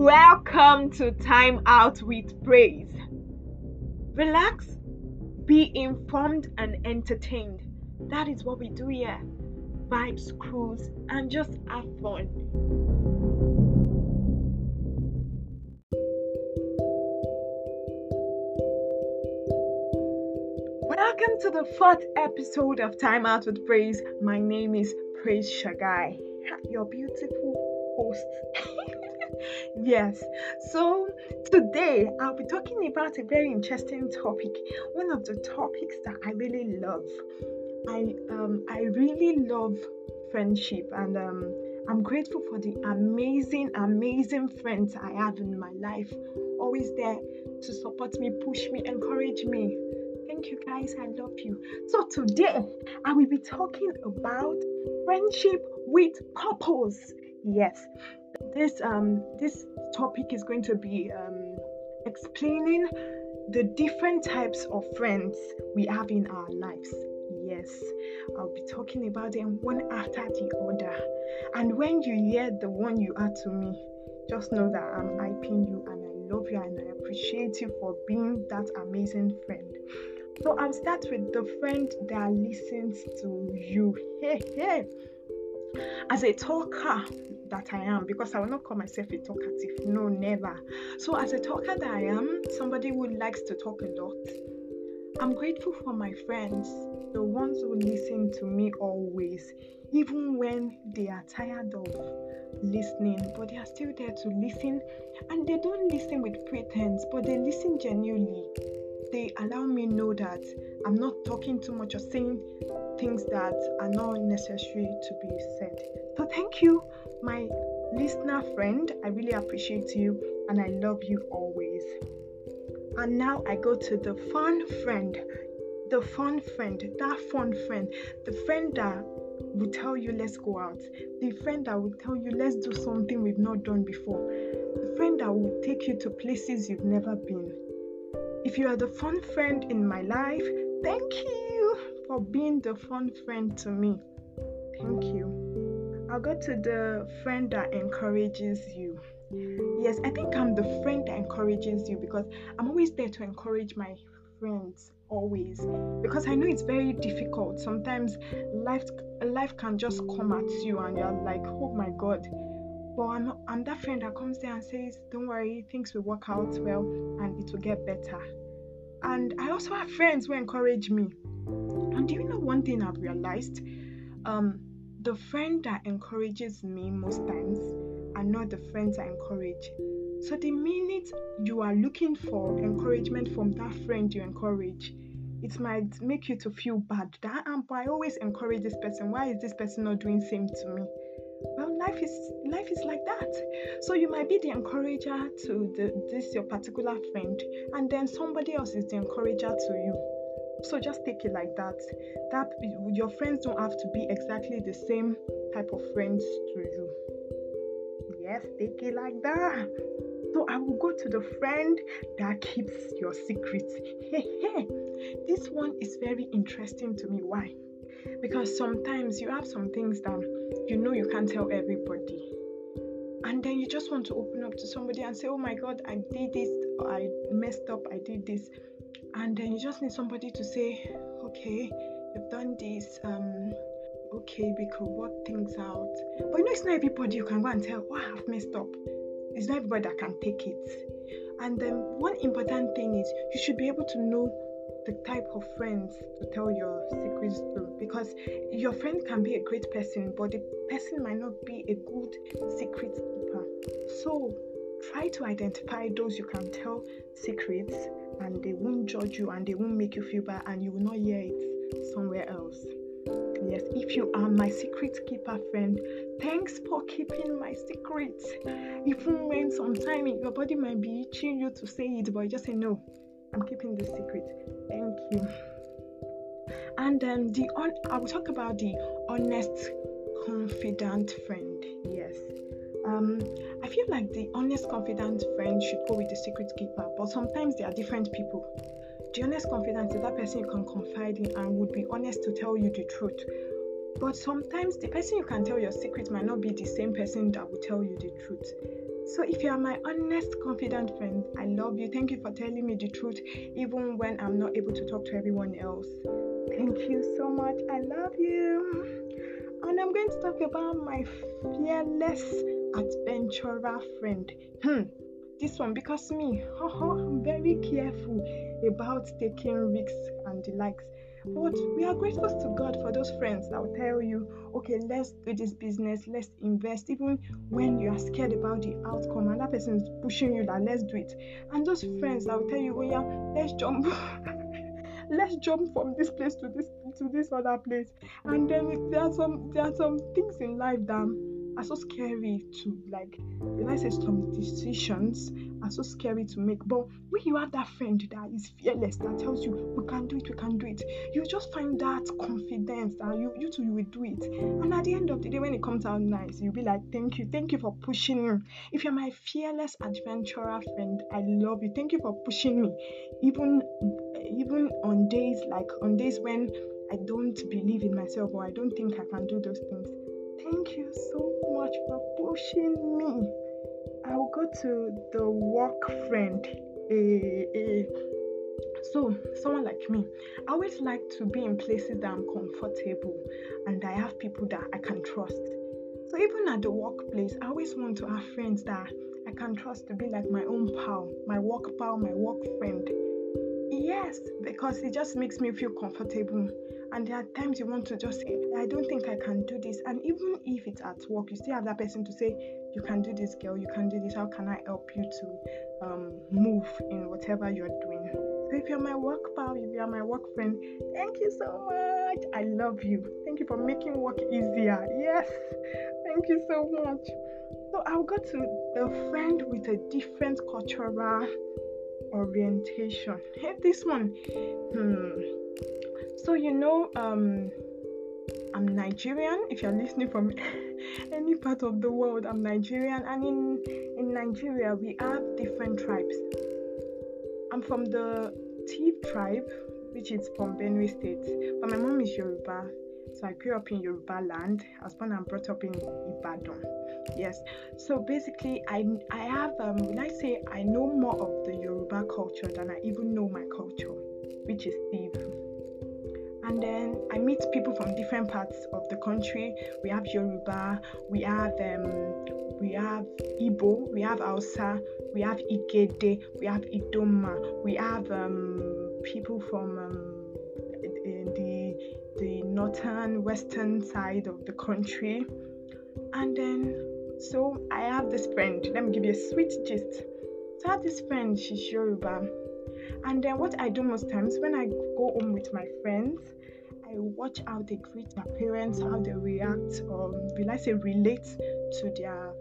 Welcome to Time Out with Praise. Relax, be informed and entertained. That is what we do here. Vibes, cruise, and just have fun. Welcome to the fourth episode of Time Out with Praise. My name is Praise Shaguy, your beautiful host. Yes, so today I'll be talking about a very interesting topic, one of the topics that I really love. I really love friendship, and I'm grateful for the amazing friends I have in my life, always there to support me, push me, encourage me. Thank you guys, I love you. So today I will be talking about friendship with purpose. Yes, this topic is going to be explaining the different types of friends we have in our lives. Yes, I'll be talking about them one after the other. And when you hear the one you are to me, just know that I'm hyping you and I love you and I appreciate you for being that amazing friend. So I'll start with the friend that listens to you. Hey. As a talker that I am, because I will not call myself a talkative, no, never. So as a talker that I am, somebody who likes to talk a lot, I'm grateful for my friends, the ones who listen to me always, even when they are tired of listening, but they are still there to listen, and they don't listen with pretense, but they listen genuinely. They allow me know that I'm not talking too much or saying things that are not necessary to be said. So thank you, my listener friend. I really appreciate you and I love you always. And now I go to the fun friend. The fun friend, that fun friend. The friend that will tell you, let's go out. The friend that will tell you, let's do something we've not done before. The friend that will take you to places you've never been. If you are the fun friend in my life, thank you for being the fun friend to me. Thank you. I'll go to the friend that encourages you. Yes, I think I'm the friend that encourages you because I'm always there to encourage my friends, always. Because I know it's very difficult. Sometimes life can just come at you and you're like, oh my God. But I'm that friend that comes there and says, don't worry, things will work out well and it will get better. And I also have friends who encourage me. And do you know one thing I've realized? The friend that encourages me most times are not the friends I encourage. So the minute you are looking for encouragement from that friend you encourage, it might make you to feel bad. That I always encourage this person. Why is this person not doing the same to me? Well, life is like that. So you might be the encourager to your particular friend, and then somebody else is the encourager to you. So just take it like that. That your friends don't have to be exactly the same type of friends to you. Yes, take it like that. So I will go to the friend that keeps your secrets. This one is very interesting to me. Why? Because sometimes you have some things that you know you can't tell everybody, and then you just want to open up to somebody and say, oh my God, I did this, I messed up, I did this, and then you just need somebody to say, okay, you've done this, okay, we could work things out. But you know, it's not everybody you can go and tell, wow, I've messed up. It's not everybody that can take it. And then one important thing is you should be able to know the type of friends to tell your secrets to, because your friend can be a great person, but the person might not be a good secret keeper. So try to identify those you can tell secrets and they won't judge you and they won't make you feel bad and you will not hear it somewhere else. Yes, if you are my secret keeper friend, thanks for keeping my secrets. Even when sometimes your body might be itching you to say it, but you just say no. I'm keeping the secret. Thank you. And I will talk about the honest, confident friend. Yes. I feel like the honest, confident friend should go with the secret keeper, but sometimes they are different people. The honest, confident is that person you can confide in and would be honest to tell you the truth. But sometimes the person you can tell your secret might not be the same person that will tell you the truth. So if you are my honest, confident friend, I love you. Thank you for telling me the truth, even when I'm not able to talk to everyone else. Thank you so much. I love you. And I'm going to talk about my fearless adventurer friend. This one, because me, I'm very careful about taking risks and the likes. But we are grateful to God for those friends that will tell you, okay, let's do this business, let's invest, even when you are scared about the outcome and that person is pushing you that let's do it. And those friends that will tell you, well, yeah, let's jump. Let's jump from this place to this other place. And then there are some things in life that are so scary to, like, realize some decisions are so scary to make. But when you have that friend that is fearless, that tells you we can do it, you just find that confidence that you too you will do it. And at the end of the day, when it comes out nice, you'll be like, thank you for pushing me. If you're my fearless adventurer friend, I love you. Thank you for pushing me, even on days when I don't believe in myself or I don't think I can do those things. Thank you so much for pushing me. I will go to the work friend. So, someone like me, I always like to be in places that I'm comfortable and I have people that I can trust. So even at the workplace, I always want to have friends that I can trust to be like my own pal, my work friend. Yes, because it just makes me feel comfortable. And there are times you want to just say, I don't think I can do this. And even if it's at work, you still have that person to say, you can do this, girl, you can do this. How can I help you to move in whatever you're doing? So if you're my work pal, if you're my work friend, thank you so much. I love you. Thank you for making work easier. Yes, thank you so much. So I'll go to the friend with a different cultural orientation. Hey, this one. So I'm Nigerian. If you're listening from any part of the world, I'm Nigerian, and in Nigeria we have different tribes. I'm from the Tiv tribe, which is from Benue State, but my mom is Yoruba, so I grew up in Yoruba land. I was born and brought up in Ibadan. Yes, so basically I have I know more of the Yoruba culture than I even know my culture, which is Tiv. And then I meet people from different parts of the country. We have Yoruba, we have Igbo, we have Hausa, we have Igede, we have Idoma, we have people from the northern, western side of the country. And then, so I have this friend. Let me give you a sweet gist. So I have this friend, she's Yoruba. And then what I do most times when I go home with my friends, I watch how they greet their parents, how they react, or relate to their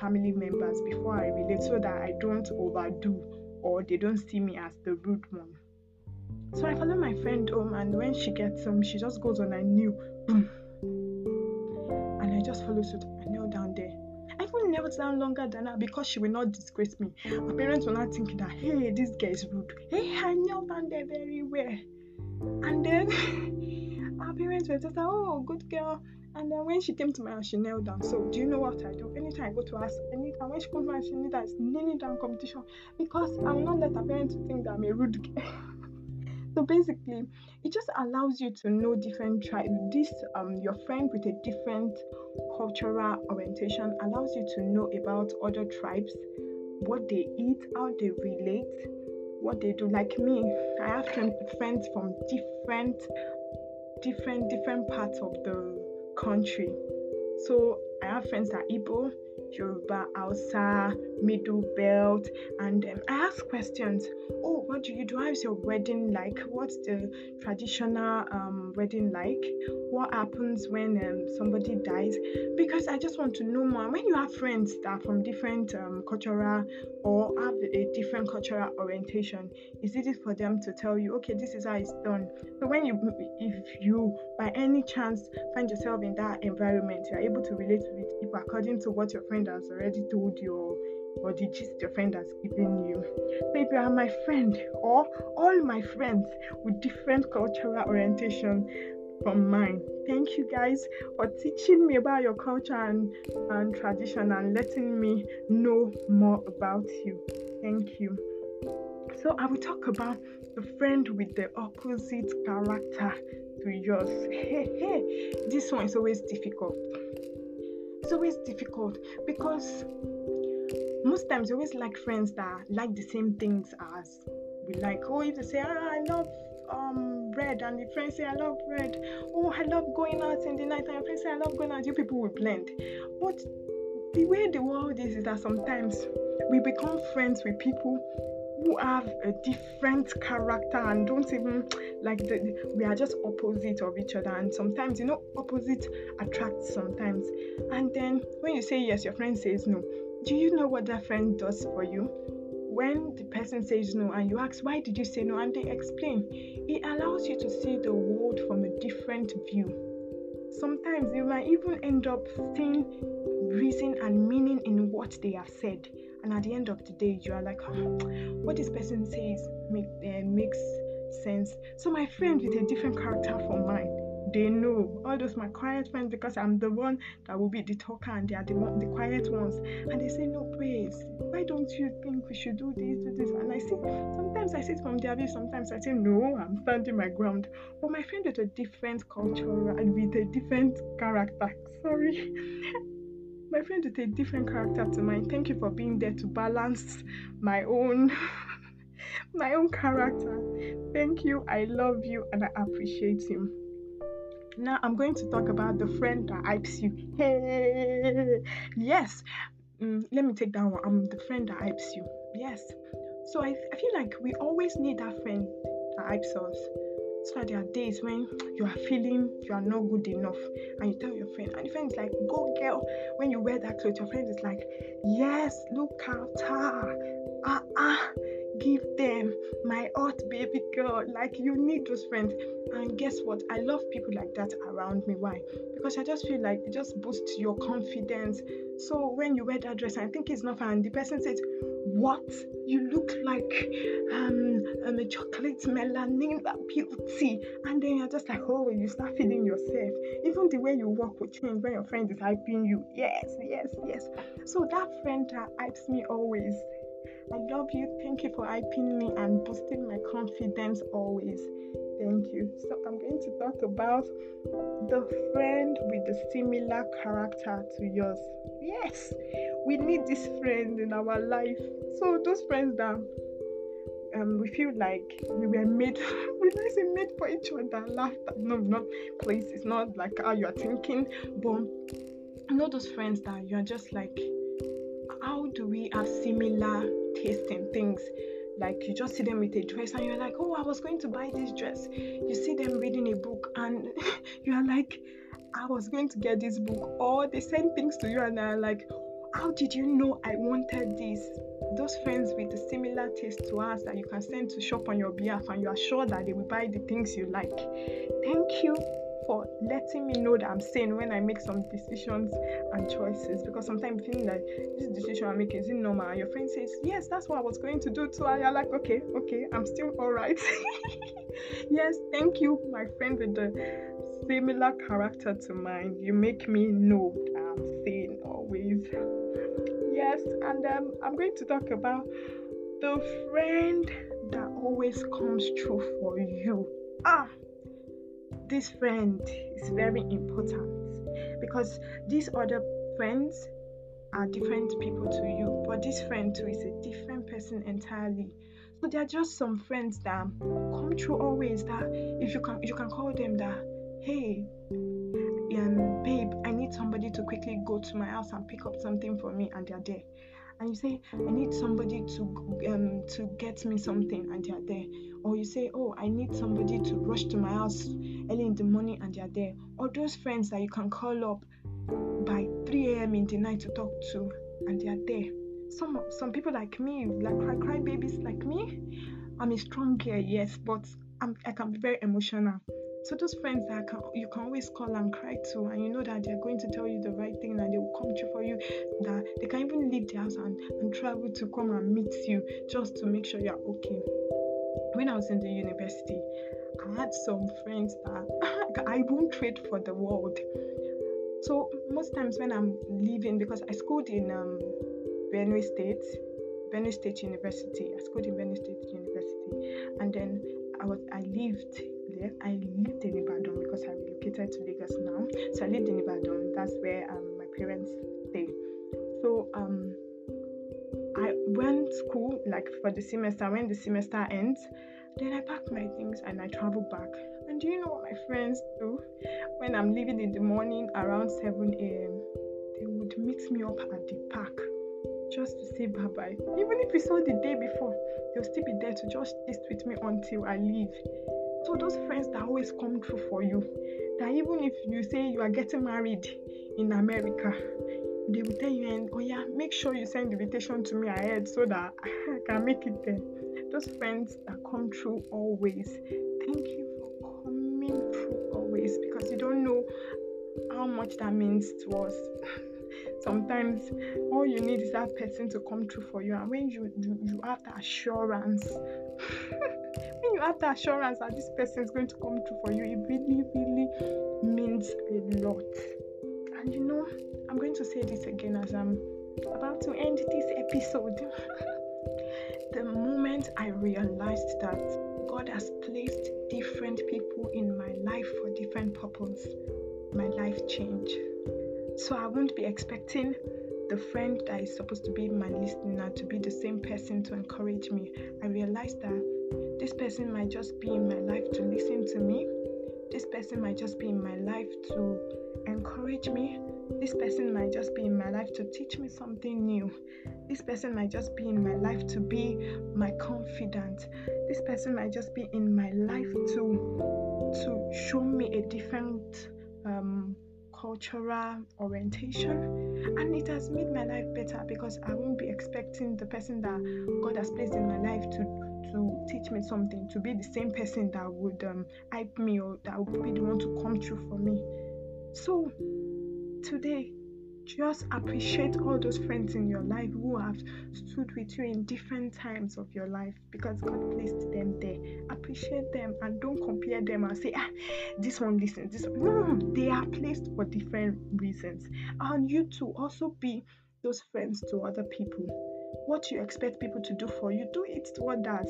family members before I relate, so that I don't overdo or they don't see me as the rude one. So I follow my friend home, and when she gets home, she just goes on a new boom. And I just follow suit. I kneel down there. I even knelt down longer than her because she will not disgrace me. My parents will not think that, hey, this guy is rude. Hey, I knelt down there very well. And then our parents were just like, oh, good girl. And then when she came to my house, she knelt down. So do you know what I do? Anytime I go to her, anytime when she comes to my house, she knelt down. It's kneeling down competition because I will not let her parents think that I'm a rude girl. So basically, it just allows you to know different tribes. This, your friend with a different cultural orientation allows you to know about other tribes, what they eat, how they relate, what they do. Like me, I have friends from different parts of the country. So I have friends that are Igbo, Yoruba, Hausa, Middle Belt, and I ask questions. Oh, what do you do? How is your wedding like? What's the traditional wedding like? What happens when somebody dies? Because I just want to know more. When you have friends that are from different cultural or have a different cultural orientation, it's easy for them to tell you, okay, this is how it's done. So if you by any chance find yourself in that environment, you're able to relate with people according to what your friend has already told you or the gist your friend has given you. So if you are my friend or all my friends with different cultural orientation, from mine. Thank you guys for teaching me about your culture and tradition and letting me know more about you. Thank you. So I will talk about the friend with the opposite character to yours. This one is always difficult. It's always difficult because most times you always like friends that like the same things as we like. Oh, if they say, I love bread, and the friends say, I love bread. Oh, I love going out in the night, and your friends say, I love going out. You people will blend. But the way the world is that sometimes we become friends with people who have a different character and don't even like we are just opposite of each other. And sometimes, opposite attracts sometimes. And then when you say yes, your friend says no. Do you know what that friend does for you? When the person says no and you ask, why did you say no? And they explain. It allows you to see the world from a different view. Sometimes you might even end up seeing reason and meaning in what they have said. And at the end of the day, you are like, what this person says makes sense. So my friend with a different character from mine, they know, all those my quiet friends, because I'm the one that will be the talker and they are the quiet ones. And they say, no, Praise, why don't you think we should do this? And I say, sometimes I sit from their view, sometimes I say, no, I'm standing my ground. But my friend with a different culture and with a different character, my friend with a different character to mine, thank you for being there to balance my own character. Thank you, I love you, and I appreciate you. Now I'm going to talk about the friend that hypes you. Hey, yes. Let me take that one. I'm the friend that hypes you. Yes. So I feel like we always need that friend that hypes us. So there are days when you are feeling you are not good enough, and you tell your friend, and your friend is like, go girl. When you wear that clothes, your friend is like, yes, look at her. Give them my heart, baby girl. Like, you need those friends. And guess what? I love people like that around me. Why? Because I just feel like it just boosts your confidence. So when you wear that dress, I think it's not fun. The person says, what? You look like a chocolate melanin beauty. And then you're just like, oh, you start feeling yourself. Even the way you walk will change when your friend is hyping you. Yes. So that friend that hypes me always. I love you. Thank you for hyping me and boosting my confidence always. Thank you. So I'm going to talk about the friend with a similar character to yours. Yes, we need this friend in our life. So those friends that we feel like we were made, we like made for each other. Laughter. No, please. It's not like how you are thinking. But those friends that you are just like, how do we have similar taste in things? Like, you just see them with a dress and you're like, oh, I was going to buy this dress. You see them reading a book and you're like, I was going to get this book. Or they send things to you and they're like, how did you know I wanted this? Those friends with a similar taste to us that you can send to shop on your behalf and you are sure that they will buy the things you like. Thank you for letting me know that I'm sane when I make some decisions and choices, because sometimes you feel like this decision I'm making isn't normal, and your friend says, yes, that's what I was going to do too, and you're like, okay, I'm still all right. Yes, thank you, my friend with the similar character to mine. You make me know that I'm sane always. Yes, and I'm going to talk about the friend that always comes true for you. This friend is very important, because these other friends are different people to you, but this friend too is a different person entirely. So there are just some friends that come true always, that if you can call them that, hey, babe, I need somebody to quickly go to my house and pick up something for me, and they're there. And you say, I need somebody to get me something, and they're there. Or you say, oh, I need somebody to rush to my house early in the morning, and they're there. Or those friends that you can call up by 3 a.m. in the night to talk to, and they're there. Some people like me, like cry babies like me. I'm a strong girl, yes, but I can be very emotional. So those friends that you can always call and cry to, and you know that they're going to tell you the right thing, and they will come through for you, that they can even leave their house and travel to come and meet you just to make sure you're okay. When I was in the university, I had some friends that I won't trade for the world. So most times when I'm leaving, because I schooled in Benue State University. And then I lived in Ibadan because I relocated to Lagos now. So I lived in Ibadan. That's where my parents stay. So I went to school like for the semester. When the semester ends, then I packed my things and I traveled back. And do you know what my friends do? When I'm leaving in the morning around 7 a.m., they would meet me up at the park just to say bye-bye. Even if we saw the day before, they'll still be there to just gist with me until I leave. So those friends that always come through for you, that even if you say you are getting married in America, they will tell you, and oh yeah, make sure you send the invitation to me ahead so that I can make it there. Those friends that come through always. Thank you for coming through always, because you don't know how much that means to us. Sometimes all you need is that person to come through for you, and when you have the assurance when you have the assurance that this person is going to come through for you, it really means a lot. And you know, I'm going to say this again as I'm about to end this episode. The moment I realized that God has placed different people in my life for different purposes, my life changed. So I won't be expecting the friend that is supposed to be my listener to be the same person to encourage me. I realized that this person might just be in my life to listen to me. This person might just be in my life to encourage me. This person might just be in my life to teach me something new. This person might just be in my life to be my confidant. This person might just be in my life to show me a different cultural orientation, and it has made my life better because I won't be expecting the person that God has placed in my life to teach me something to be the same person that would hype me, or that would be the one to come through for me. So today, just appreciate all those friends in your life who have stood with you in different times of your life because God placed them there. Appreciate them and don't compare them and say, this one listens, this one. No, they are placed for different reasons. And you too, also be those friends to other people. What you expect people to do for you, do it to others.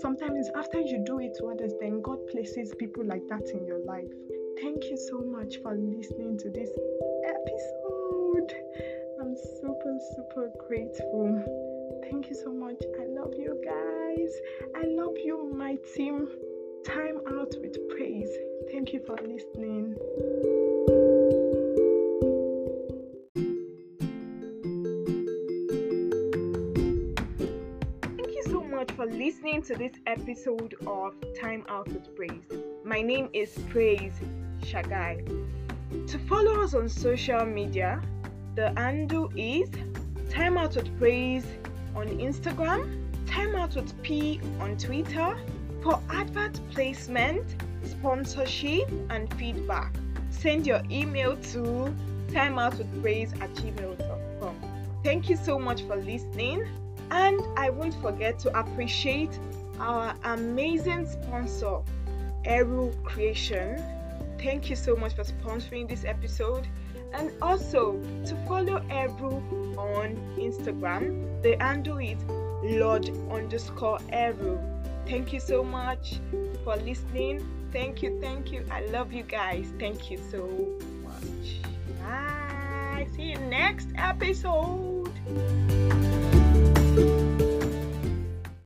Sometimes after you do it to others, then God places people like that in your life. Thank you so much for listening to this episode. I'm super grateful. Thank you so much. I love you guys. I love you, my team. Time Out with Praise. Thank you for listening. Thank you so much for listening to this episode of Time Out with Praise. My name is Praise Shaguy. To follow us on social media, the handle is Time Out with Praise on Instagram, Time Out with P on Twitter for advert placement, sponsorship, and feedback. Send your email to timeoutwithpraise@gmail.com. Thank you so much for listening, and I won't forget to appreciate our amazing sponsor, Ehroo Creation. Thank you so much for sponsoring this episode. And also to follow Ehroo on Instagram, the handle is lord_ehroo. Thank you so much for listening. Thank you. I love you guys. Thank you so much. Bye. See you next episode.